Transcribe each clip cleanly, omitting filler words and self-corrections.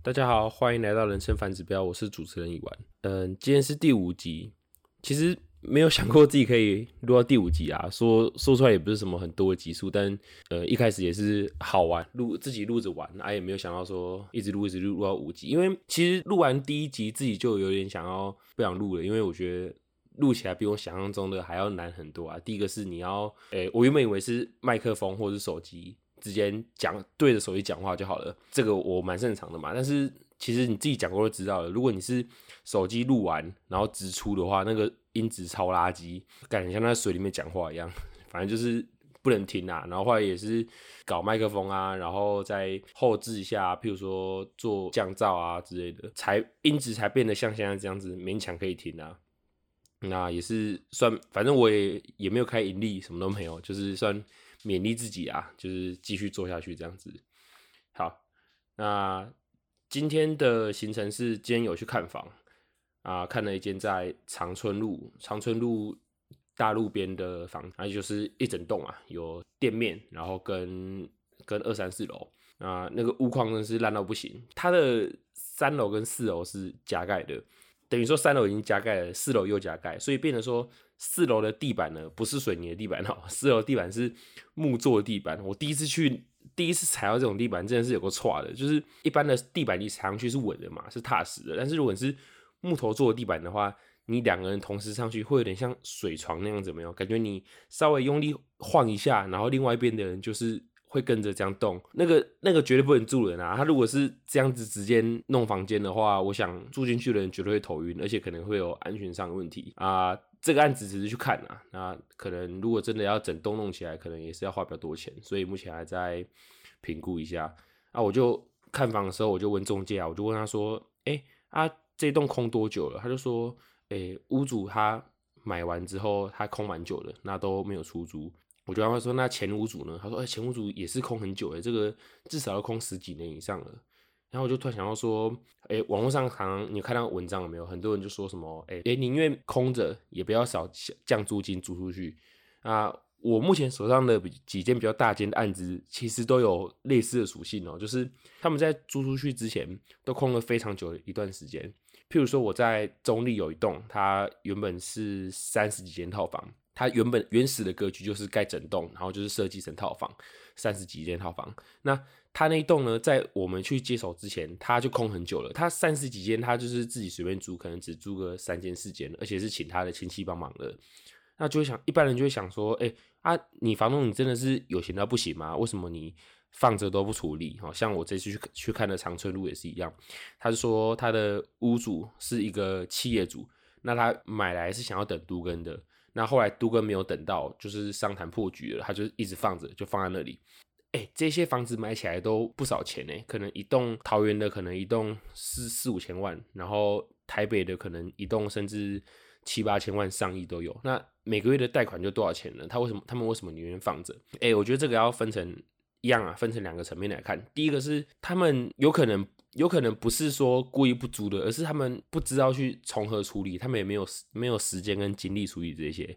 大家好，欢迎来到人生反指标，我是主持人以完。今天是第5集，其实没有想过自己可以录到第5集啊，说出来也不是什么很多的集数，但一开始也是好玩，自己录着玩，也没有想到说一直录到5集，因为其实录完第1集自己就有点不想录了，因为我觉得录起来比我想象中的还要难很多啊。第一个是你要，我原本以为是麦克风或是手机之间对着手机讲话就好了，这个我蛮擅长的嘛。但是其实你自己讲过就知道了，如果你是手机录完然后直出的话，那个音质超垃圾，感觉像在水里面讲话一样，反正就是不能停啊。然后后来也是搞麦克风啊，然后再后置一下，譬如说做降噪啊之类的，音质才变得像现在这样子，勉强可以停啊。那也是算，反正我也没有开盈利，什么都没有，就是算勉励自己啊，就是继续做下去这样子。好，那今天的行程是今天有去看房啊，看了一间在长春路大路边的房，那就是一整栋啊，有店面，然后跟2、3、4楼，那个屋况真是烂到不行，它的3楼跟4楼是加盖的。等于说3楼已经加盖了，4楼又加盖，所以变成说4楼的地板呢不是水泥的地板哦，4楼的地板是木做的地板。我第一次踩到这种地板真的是有个错的，就是一般的地板你踩上去是稳的嘛，是踏实的，但是如果你是木头做的地板的话，你2个人同时上去会有点像水床那样子，没有感觉，你稍微用力晃一下，然后另外一边的人就是会跟着这样动，那个绝对不能住人啊！他如果是这样子直接弄房间的话，我想住进去的人绝对会头晕，而且可能会有安全上的问题啊。这个案子只是去看啊，那可能如果真的要整栋弄起来，可能也是要花比较多钱，所以目前还在评估一下啊。我就看房的时候，我就问中介啊，我就问他说：“这栋空多久了？”他就说：“屋主他买完之后，他空蛮久了，那都没有出租。”我就跟他说，那前屋主呢？他说，前屋主也是空很久这个至少要空10几年以上了。然后我就突然想到说，网络上常你看到文章有没有？很多人就说什么，宁愿空着也不要少降租金租出去啊。我目前手上的几间比较大间的案子，其实都有类似的属性哦，就是他们在租出去之前都空了非常久的一段时间。譬如说我在中立有一栋，它原本是30几间套房。它原始的格局就是盖整栋，然后就是设计成套房，30几间套房。那它那一栋呢，在我们去接手之前，它就空很久了。它30几间，它就是自己随便租，可能只租个3间4间，而且是请他的亲戚帮忙的。那就会想，一般人就会想说，你房东你真的是有钱到不行吗？为什么你放着都不处理？好像我这次去看的长春路也是一样，他就说他的屋主是一个企业主，那他买来是想要等都更的。那后来都更没有等到，就是商谈破局了，他就一直放着，就放在那里。这些房子买起来都不少钱可能一栋桃园的，可能一栋4、5千万，然后台北的可能一栋甚至7、8千万、上亿都有。那每个月的贷款就多少钱呢？他们为什么宁愿放着？我觉得这个要分成一样啊，分成2个层面来看。第一个是他们有可能不是说故意不租的，而是他们不知道去从何处理，他们也没有时间跟精力处理这些。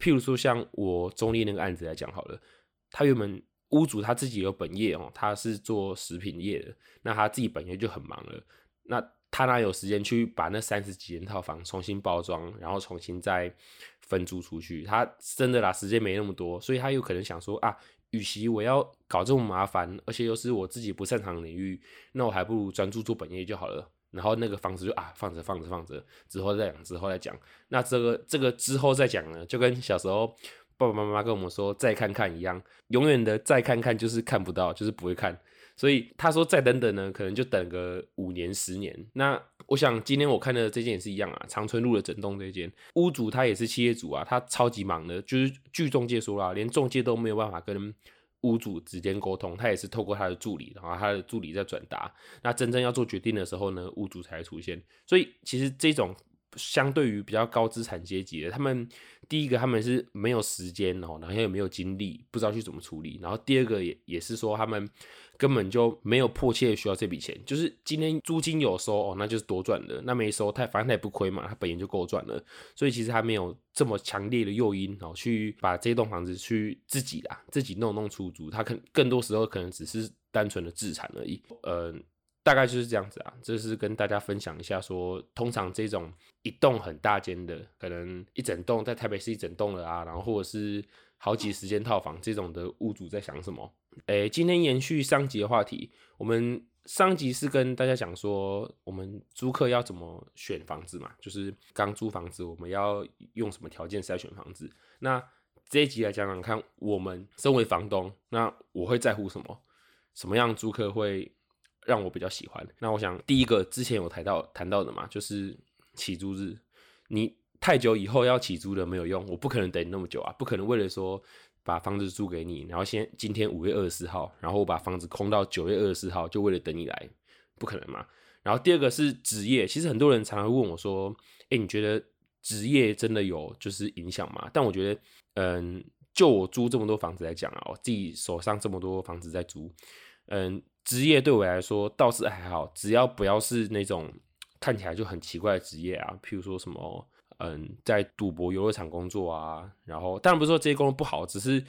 譬如说像我中立那个案子来讲好了，他原本屋主他自己有本业哦，他是做食品业的，那他自己本业就很忙了，那他哪有时间去把那30几间套房重新包装，然后重新再分租出去？他真的啦，时间没那么多，所以他有可能想说啊，与其我要搞这么麻烦，而且又是我自己不擅长的领域，那我还不如专注做本业就好了。然后那个房子就放着，之后再讲。那这个之后再讲呢，就跟小时候爸爸妈妈跟我们说再看看一样，永远的再看看就是看不到，就是不会看。所以他说再等等呢，可能就等个5年10年。那我想今天我看的这间也是一样啊，长春路的整栋这间，屋主他也是企业主啊，他超级忙的，就是据中介说啦，连中介都没有办法跟屋主直接沟通，他也是透过他的助理，然后他的助理在转达。那真正要做决定的时候呢，屋主才出现。所以其实这种相对于比较高资产阶级的，他们第一个他们是没有时间，然后也没有精力，不知道去怎么处理。然后第二个 也是说他们根本就没有迫切需要这笔钱，就是今天租金有收那就是多赚的，那没收反正他也不亏嘛，他本来就够赚了，所以其实他没有这么强烈的诱因去把这栋房子去自己弄出租，他更多时候可能只是单纯的自产而已。大概就是这样子啊，这是跟大家分享一下说，通常这种一栋很大间的，可能一整栋在台北市一整栋了啊，然后或者是好几十间套房这种的屋主在想什么？欸，今天延续上集的话题，我们上集是跟大家讲说，我们租客要怎么选房子嘛，就是刚租房子我们要用什么条件是在选房子。那这一集来讲讲看，我们身为房东，那我会在乎什么？什么样租客会让我比较喜欢？那我想第一个之前有谈到的嘛，就是起租日。你太久以后要起租的没有用，我不可能等你那么久啊，不可能为了说把房子租给你，然后先今天5月24号，然后我把房子空到9月24号，就为了等你来，不可能嘛。然后第二个是职业，其实很多人常常会问我说，欸，你觉得职业真的有就是影响吗？但我觉得，就我租这么多房子来讲啊，我自己手上这么多房子在租，职业对我来说倒是还好，只要不要是那种看起来就很奇怪的职业啊，譬如说什么。在赌博游乐场工作啊，然后当然不是说这些工作不好，只是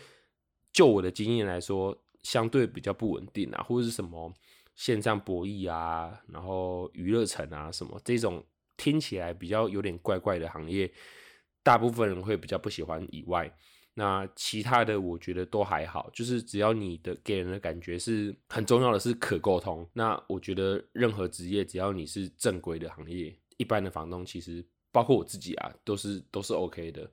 就我的经验来说，相对比较不稳定啊，或者是什么线上博弈啊，然后娱乐城啊什么这种听起来比较有点怪怪的行业，大部分人会比较不喜欢以外，那其他的我觉得都还好，就是只要你的给人的感觉是很重要的是可沟通，那我觉得任何职业只要你是正规的行业，一般的房东其实。包括我自己啊，都是 OK 的。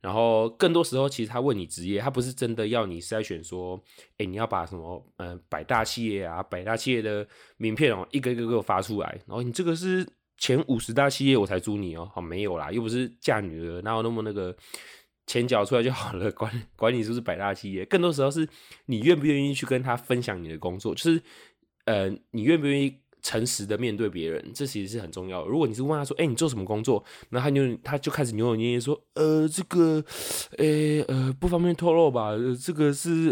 然后更多时候，其实他问你职业，他不是真的要你筛选说，你要把什么百大企业的名片哦，一个一个给我发出来。然后你这个是前50大企业我才租你哦，好没有啦，又不是嫁女儿，哪有那么那个前脚出来就好了，管你是不是百大企业。更多时候是你愿不愿意去跟他分享你的工作，就是你愿不愿意。诚实的面对别人，这其实是很重要的。如果你是问他说，你做什么工作？然后他就开始扭扭捏捏说，这个，不方便透露吧，这个是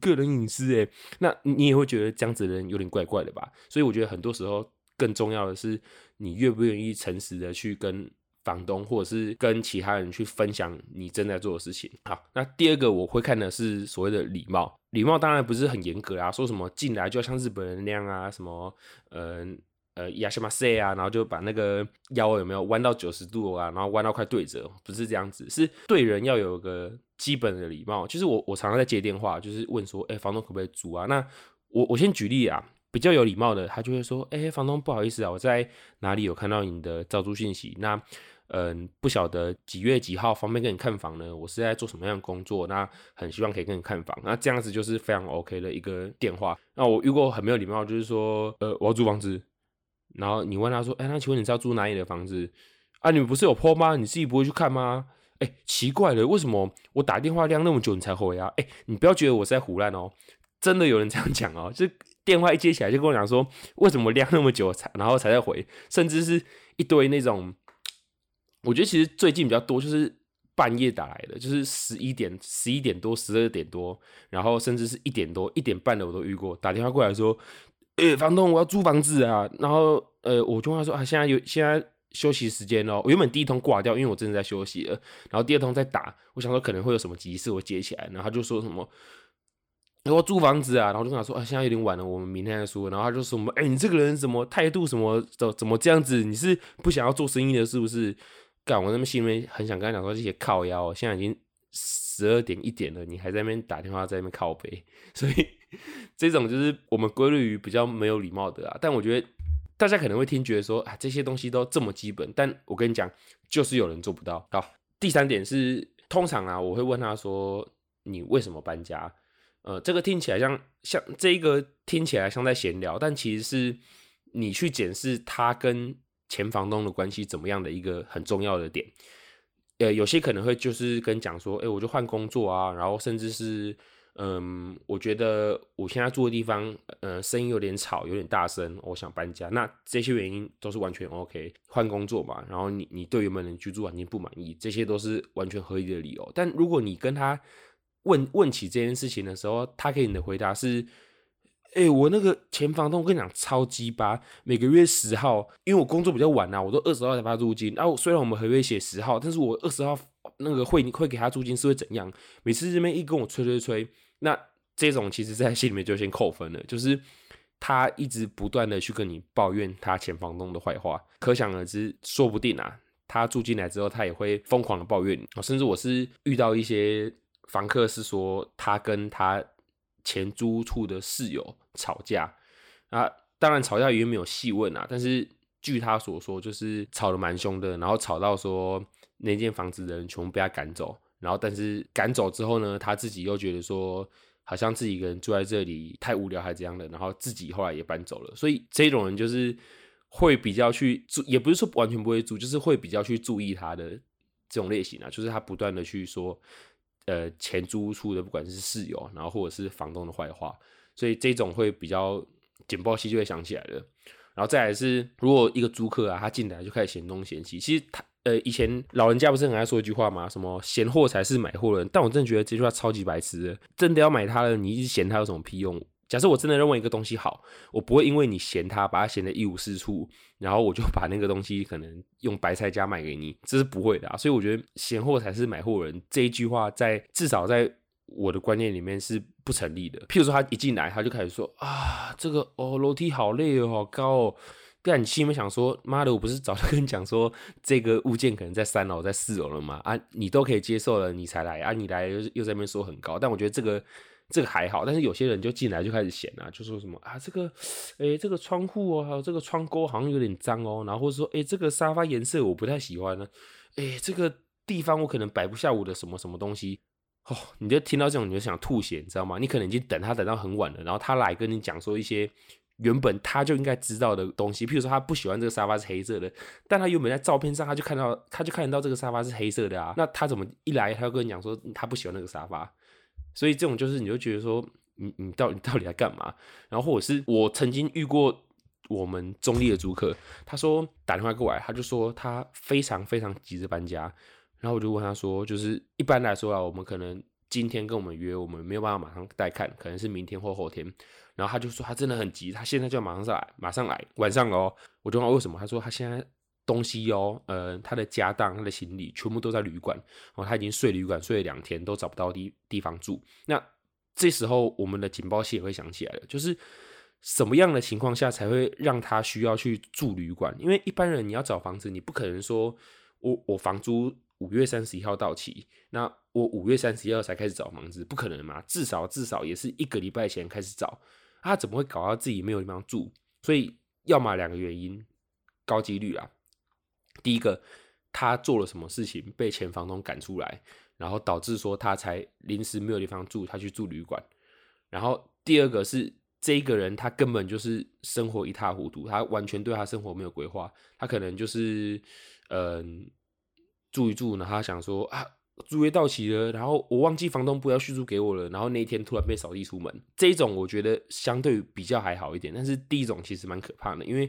个人隐私。那你也会觉得这样子的人有点怪怪的吧？所以我觉得很多时候更重要的是，你愿不愿意诚实的去跟房东或者是跟其他人去分享你正在做的事情。好，那第二个我会看的是所谓的礼貌。礼貌当然不是很严格啊，说什么进来就要像日本人那样啊，什么いらっしゃいませ啊，然后就把那个腰有没有弯到90度啊，然后弯到快对折，不是这样子，是对人要有个基本的礼貌。就是我常常在接电话，就是问说，房东可不可以租啊？那我先举例啊，比较有礼貌的，他就会说，房东不好意思啊，我在哪里有看到你的招租信息，那不晓得几月几号方便跟你看房呢？我是在做什么样的工作？那很希望可以跟你看房。那这样子就是非常 OK 的一个电话。那我遇过很没有礼貌，就是说，我要租房子，然后你问他说，那请问你是要租哪里的房子？啊，你们不是有 PO 吗？你自己不会去看吗？奇怪了，为什么我打电话量那么久你才回啊？你不要觉得我是在胡乱哦，真的有人这样讲哦，就电话一接起来就跟我讲说，为什么量那么久然后才在回，甚至是一堆那种。我觉得其实最近比较多就是半夜打来的，就是11点多、12点多，然后甚至是1点多、1点半的我都遇过，打电话过来说，房东我要租房子啊，然后我就问他说啊，现在休息时间哦，我原本第一通挂掉，因为我真的在休息了，然后第二通再打，我想说可能会有什么急事，我接起来，然后他就说什么。我租房子啊，然后就跟他说啊，现在有点晚了，我们明天再说。然后他就说我们，你这个人什么态度，什么怎么这样子？你是不想要做生意的，是不是？干，我那边心里面很想跟他讲说，这些靠腰哦，现在已经12点1点了，你还在那边打电话，在那边靠北，所以这种就是我们归类于比较没有礼貌的啊。但我觉得大家可能会听觉得说啊，这些东西都这么基本，但我跟你讲，就是有人做不到。好，第三点是，通常啊，我会问他说，你为什么搬家？这个听起来像这个听起来像在闲聊，但其实是你去检视他跟前房东的关系怎么样的一个很重要的点。有些可能会就是跟讲说，我就换工作啊，然后甚至是我觉得我现在住的地方，声音有点吵，有点大声，我想搬家。那这些原因都是完全 OK， 换工作嘛，然后你对原本的居住环境不满意，这些都是完全合理的理由。但如果你跟他问起这件事情的时候，他给你的回答是：我那个前房东，我跟你讲超鸡巴，每个月10号，因为我工作比较晚啊，我都20号才发租金。然后虽然我们合约写10号，但是我20号那个会给他租金是会怎样？每次这边一跟我吹，那这种其实在心里面就先扣分了，就是他一直不断的去跟你抱怨他前房东的坏话，可想而知，说不定啊，他住进来之后，他也会疯狂的抱怨你。甚至我是遇到一些房客是说，他跟他前租处的室友吵架啊，当然吵架也没有细问啊，但是据他所说，就是吵得蛮凶的，然后吵到说那间房子的人全部被他赶走，然后但是赶走之后呢，他自己又觉得说，好像自己一个人住在这里太无聊还这样的，然后自己后来也搬走了。所以这种人就是会比较去注，也不是说完全不会注，就是会比较去注意他的这种类型啊，就是他不断的去说前租屋处的不管是室友，然后或者是房东的坏话，所以这种会比较警报器就会响起来了。然后再来是，如果一个租客啊，他进来就开始嫌东嫌西，其实他以前老人家不是很爱说一句话吗？什么嫌货才是买货人？但我真的觉得这句话超级白痴的。真的要买它了，你一直嫌它有什么屁用？假设我真的认为一个东西好，我不会因为你嫌它，把它嫌得一无是处，然后我就把那个东西可能用白菜价卖给你，这是不会的啊。所以我觉得嫌货才是买货人这一句话，至少在我的观念里面是不成立的。譬如说他一进来，他就开始说啊，这个哦楼梯好累哦，好高哦。但你心里面想说，妈的，我不是早就跟你讲说这个物件可能在3楼在4楼了吗？啊，你都可以接受了，你才来啊，你来又在那边说很高。但我觉得这个还好，但是有些人就进来就开始嫌啊，就说什么啊这个窗户哦，还有这个窗钩好像有点脏哦，然后或者说这个沙发颜色我不太喜欢呢，这个地方我可能摆不下我的什么什么东西。哦，你就听到这种你就想吐血，你知道吗？你可能已经等到很晚了，然后他来跟你讲说一些原本他就应该知道的东西，譬如说他不喜欢这个沙发是黑色的，但他原本在照片上他就看得到这个沙发是黑色的啊，那他怎么一来他就跟你讲说他不喜欢那个沙发？所以这种就是你就觉得说你到底在干嘛？然后或者是我曾经遇过我们中立的租客，他说打电话过来，他就说他非常非常急着搬家，然后我就问他说，就是一般来说啊，我们可能今天跟我们约，我们没有办法马上带看，可能是明天或后天。然后他就说他真的很急，他现在就要马上来，晚上了哦。我就问他为什么，他说他现在东西哦，他的家当、他的行李全部都在旅馆，然后他已经睡旅馆睡了2天，都找不到地方住。那这时候我们的警报器也会响起来了，就是什么样的情况下才会让他需要去住旅馆？因为一般人你要找房子，你不可能说我房租5月31号到期，那我5月31号才开始找房子，不可能嘛？至少也是1个礼拜前开始找，他怎么会搞到自己没有地方住？所以要么2个原因，高几率啦。第一个，他做了什么事情被前房东赶出来，然后导致说他才临时没有地方住，他去住旅馆。然后第二个是这个人他根本就是生活一塌糊涂，他完全对他生活没有规划，他可能就是住一住，然后他想说啊，租约到期了，然后我忘记房东不要续租给我了，然后那一天突然被扫地出门，这一种我觉得相对比较还好一点，但是第一种其实蛮可怕的，因为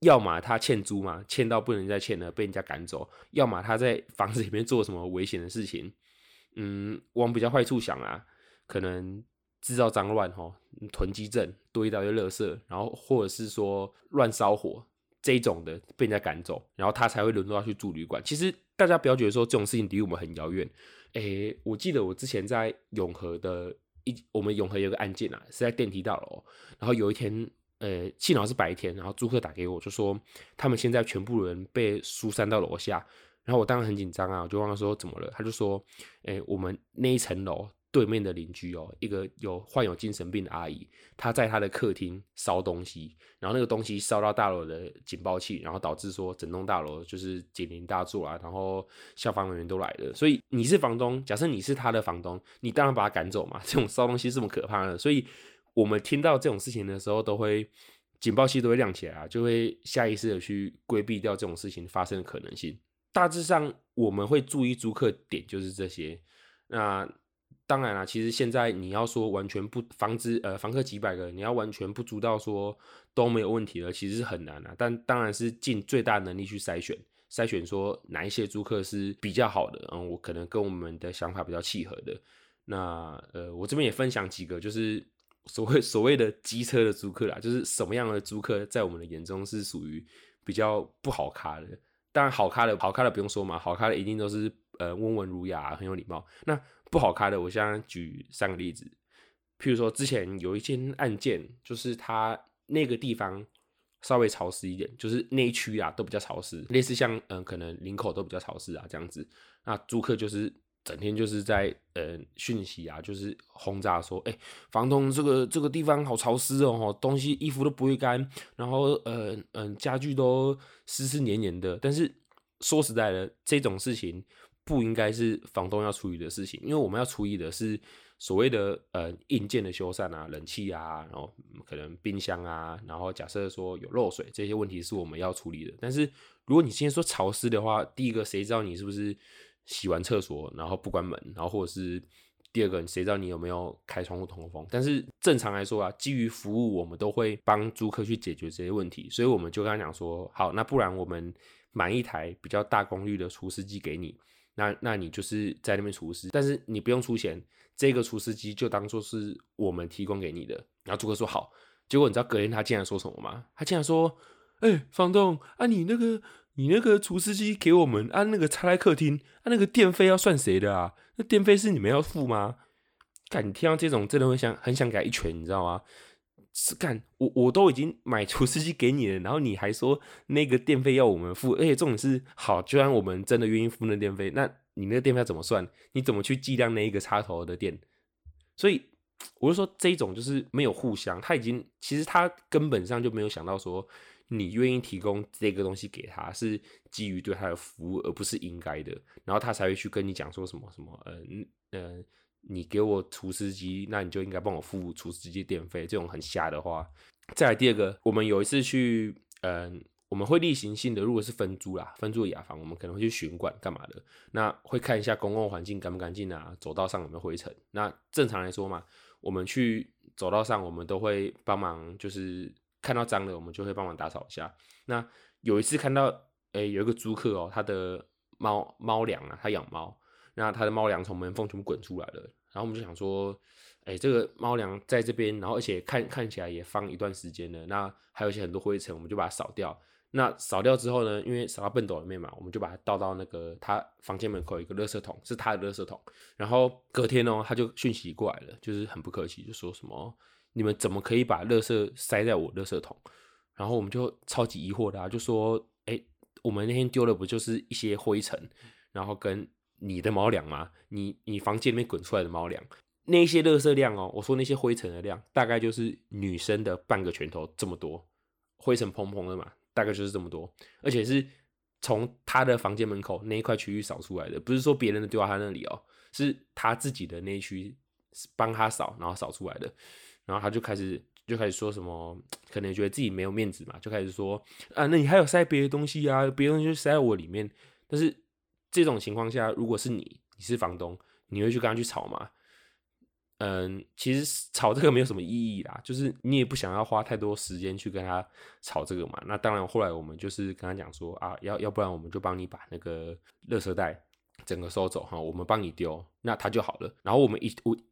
要么他欠租嘛，欠到不能再欠了，被人家赶走；要么他在房子里面做什么危险的事情，往比较坏处想啊，可能制造脏乱吼，囤积症，堆一大堆垃圾，然后或者是说乱烧火。这一种的被人家赶走，然后他才会沦落到去住旅馆。其实大家不要觉得说这种事情离我们很遥远。我记得我之前在永和的我们永和有个案件啊，是在电梯大楼。然后有一天，幸好是白天，然后租客打给我，就说他们现在全部人被疏散到楼下。然后我当然很紧张啊，我就问他说怎么了，他就说，我们那一层楼对面的邻居哦，一个患有精神病的阿姨，她在她的客厅烧东西，然后那个东西烧到大楼的警报器，然后导致说整栋大楼就是警铃大作啊，然后消防人员都来了。所以你是房东，假设你是她的房东，你当然把她赶走嘛。这种烧东西这么可怕的，所以我们听到这种事情的时候，都会警报器都会亮起来啊，就会下意识的去规避掉这种事情发生的可能性。大致上我们会注意租客点就是这些。那当然啦，其实现在你要说完全不房客几百个，你要完全不租到说都没有问题了，其实是很难啊。但当然是尽最大能力去筛选说哪一些租客是比较好的，我可能跟我们的想法比较契合的。那我这边也分享几个，就是所谓的机车的租客啦，就是什么样的租客在我们的眼中是属于比较不好咖的。当然好咖的不用说嘛，好咖的一定都是温文儒雅啊，很有礼貌。那不好咖的，我现在举3个例子。譬如说，之前有一件案件，就是他那个地方稍微潮湿一点，就是那一区啊都比较潮湿，类似像可能林口都比较潮湿啊这样子。那租客就是整天就是在讯息啊，就是轰炸说，哎、欸，房东这个地方好潮湿哦，东西衣服都不会干，然后家具都湿湿黏黏的。但是说实在的，这种事情不应该是房东要处理的事情，因为我们要处理的是所谓的硬件的修缮啊，冷气啊，然后可能冰箱啊，然后假设说有漏水，这些问题是我们要处理的。但是如果你今天说潮湿的话，第一个谁知道你是不是洗完厕所然后不关门，然后或者是第二个谁知道你有没有开窗户通风。但是正常来说啊，基于服务我们都会帮租客去解决这些问题，所以我们就跟他讲说，好，那不然我们买一台比较大功率的除湿机给你，那你就是在那边除湿，但是你不用出钱，这个除湿机就当做是我们提供给你的。然后租客说好，结果你知道隔天他竟然说什么吗？他竟然说，欸，房东啊，你那个除湿机给我们啊，那个插在客厅啊，那个电费要算谁的啊？那电费是你们要付吗？干，你听到这种真的会很想给他一拳，你知道吗？干，我都已经买除湿机给你了，然后你还说那个电费要我们付，而且重点是，好，就算我们真的愿意付那电费，那你那个电费要怎么算？你怎么去计量那一个插头的电？所以我就说这一种就是没有互相，他已经其实他根本上就没有想到说你愿意提供这个东西给他是基于对他的服务，而不是应该的，然后他才会去跟你讲说什么什么你给我除湿机，那你就应该帮我付除湿机电费，这种很瞎的话。再来第二个，我们有一次去，我们会例行性的，如果是分租啦，分租的雅房，我们可能会去巡管干嘛的，那会看一下公共环境干不干净啊，走道上有没有灰尘。那正常来说嘛，我们去走道上，我们都会帮忙，就是看到脏的，我们就会帮忙打扫一下。那有一次看到，有一个租客哦，他的猫粮啊，他养猫。那他的猫粮从门缝全部滚出来了，然后我们就想说，这个猫粮在这边，然后而且看起来也放一段时间了，那还有一些很多灰尘，我们就把它扫掉。那扫掉之后呢，因为扫到畚斗里面嘛，我们就把它倒到那个他房间门口有一个垃圾桶，是他的垃圾桶。然后隔天哦，他就讯息过来了，就是很不客气，就说什么你们怎么可以把垃圾塞在我垃圾桶？然后我们就超级疑惑的，就说，我们那天丢的不就是一些灰尘，然后跟你的猫粮吗？你房间里面滚出来的猫粮，那些垃圾量哦，我说那些灰尘的量，大概就是女生的半个拳头这么多，灰尘蓬蓬的嘛，大概就是这么多，而且是从他的房间门口那一块区域扫出来的，不是说别人的丢到他那里哦，是他自己的那一区帮他扫，然后扫出来的，然后他就开始说什么，可能觉得自己没有面子嘛，就开始说啊，那你还有塞别的东西啊，别的东西就塞在我里面，但是。这种情况下，如果是你是房东，你会去跟他去吵吗？其实吵这个没有什么意义啦，就是你也不想要花太多时间去跟他吵这个嘛。那当然，后来我们就是跟他讲说啊，要不然我们就帮你把那个垃圾袋整个收走哈，我们帮你丢，那他就好了。然后我们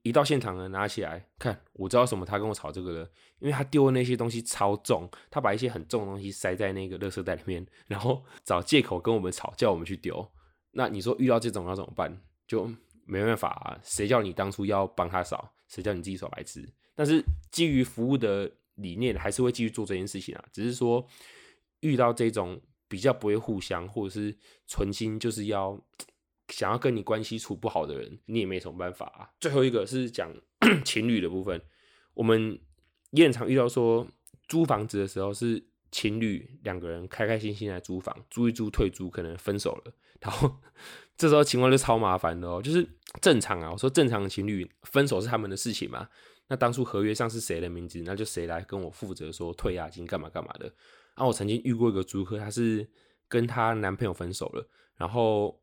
一到现场呢，拿起来看，我知道什么他跟我吵这个了，因为他丢的那些东西超重，他把一些很重的东西塞在那个垃圾袋里面，然后找借口跟我们吵，叫我们去丢。那你说遇到这种要怎么办？就没办法啊，谁叫你当初要帮他扫，谁叫你自己扫白痴。但是基于服务的理念，还是会继续做这件事情啊。只是说遇到这种比较不会互相，或者是存心就是要想要跟你关系处不好的人，你也没什么办法啊。最后一个是讲情侣的部分，我们也很常遇到说租房子的时候是。情侣两个人开开心心来租房，租一租退租，可能分手了，然后这时候情况就超麻烦的哦。就是正常啊，我说正常的情侣分手是他们的事情嘛，那当初合约上是谁的名字，那就谁来跟我负责说退押金干嘛干嘛的。啊，我曾经遇过一个租客，她是跟她男朋友分手了，然后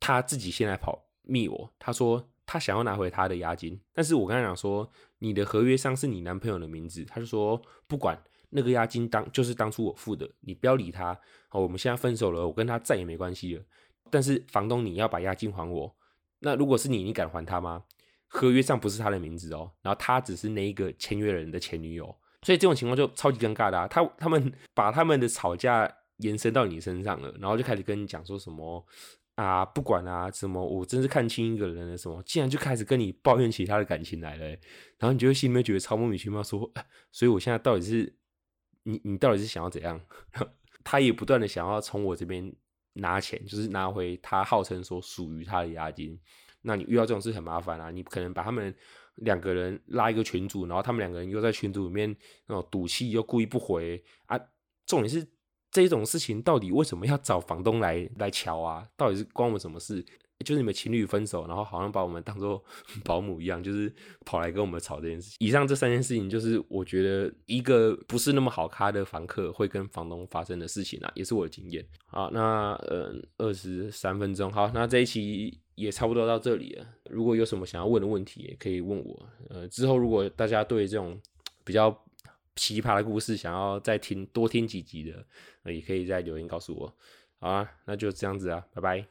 她自己先来跑密我，她说她想要拿回她的押金，但是我跟她讲说你的合约上是你男朋友的名字，她就说不管。那个押金就是当初我付的，你不要理他。好，我们现在分手了，我跟他再也没关系了。但是房东你要把押金还我。那如果是你，你敢还他吗？合约上不是他的名字哦，然后他只是那一个签约人的前女友，所以这种情况就超级尴尬的啊。他们把他们的吵架延伸到你身上了，然后就开始跟你讲说什么啊，不管啊，什么我真是看清一个人了，什么竟然就开始跟你抱怨起他的感情来了，然后你就会心里面觉得超莫名其妙，说，所以我现在到底是。你到底是想要怎样？他也不断的想要从我这边拿钱，就是拿回他号称所属于他的押金。那你遇到这种事很麻烦啊，你可能把他们两个人拉一个群组，然后他们两个人又在群组里面那种赌气，又故意不回啊。重点是这种事情到底为什么要找房东来瞧啊？到底是关我们什么事？就是你们情侣分手，然后好像把我们当作保姆一样，就是跑来跟我们吵这件事。以上这三件事情，就是我觉得一个不是那么好咖的房客会跟房东发生的事情啊，也是我的经验。好，那23分钟，好，那这一期也差不多到这里了。如果有什么想要问的问题，也可以问我。之后如果大家对这种比较奇葩的故事想要再听多听几集的，也可以再留言告诉我。好啊，那就这样子啊，拜拜。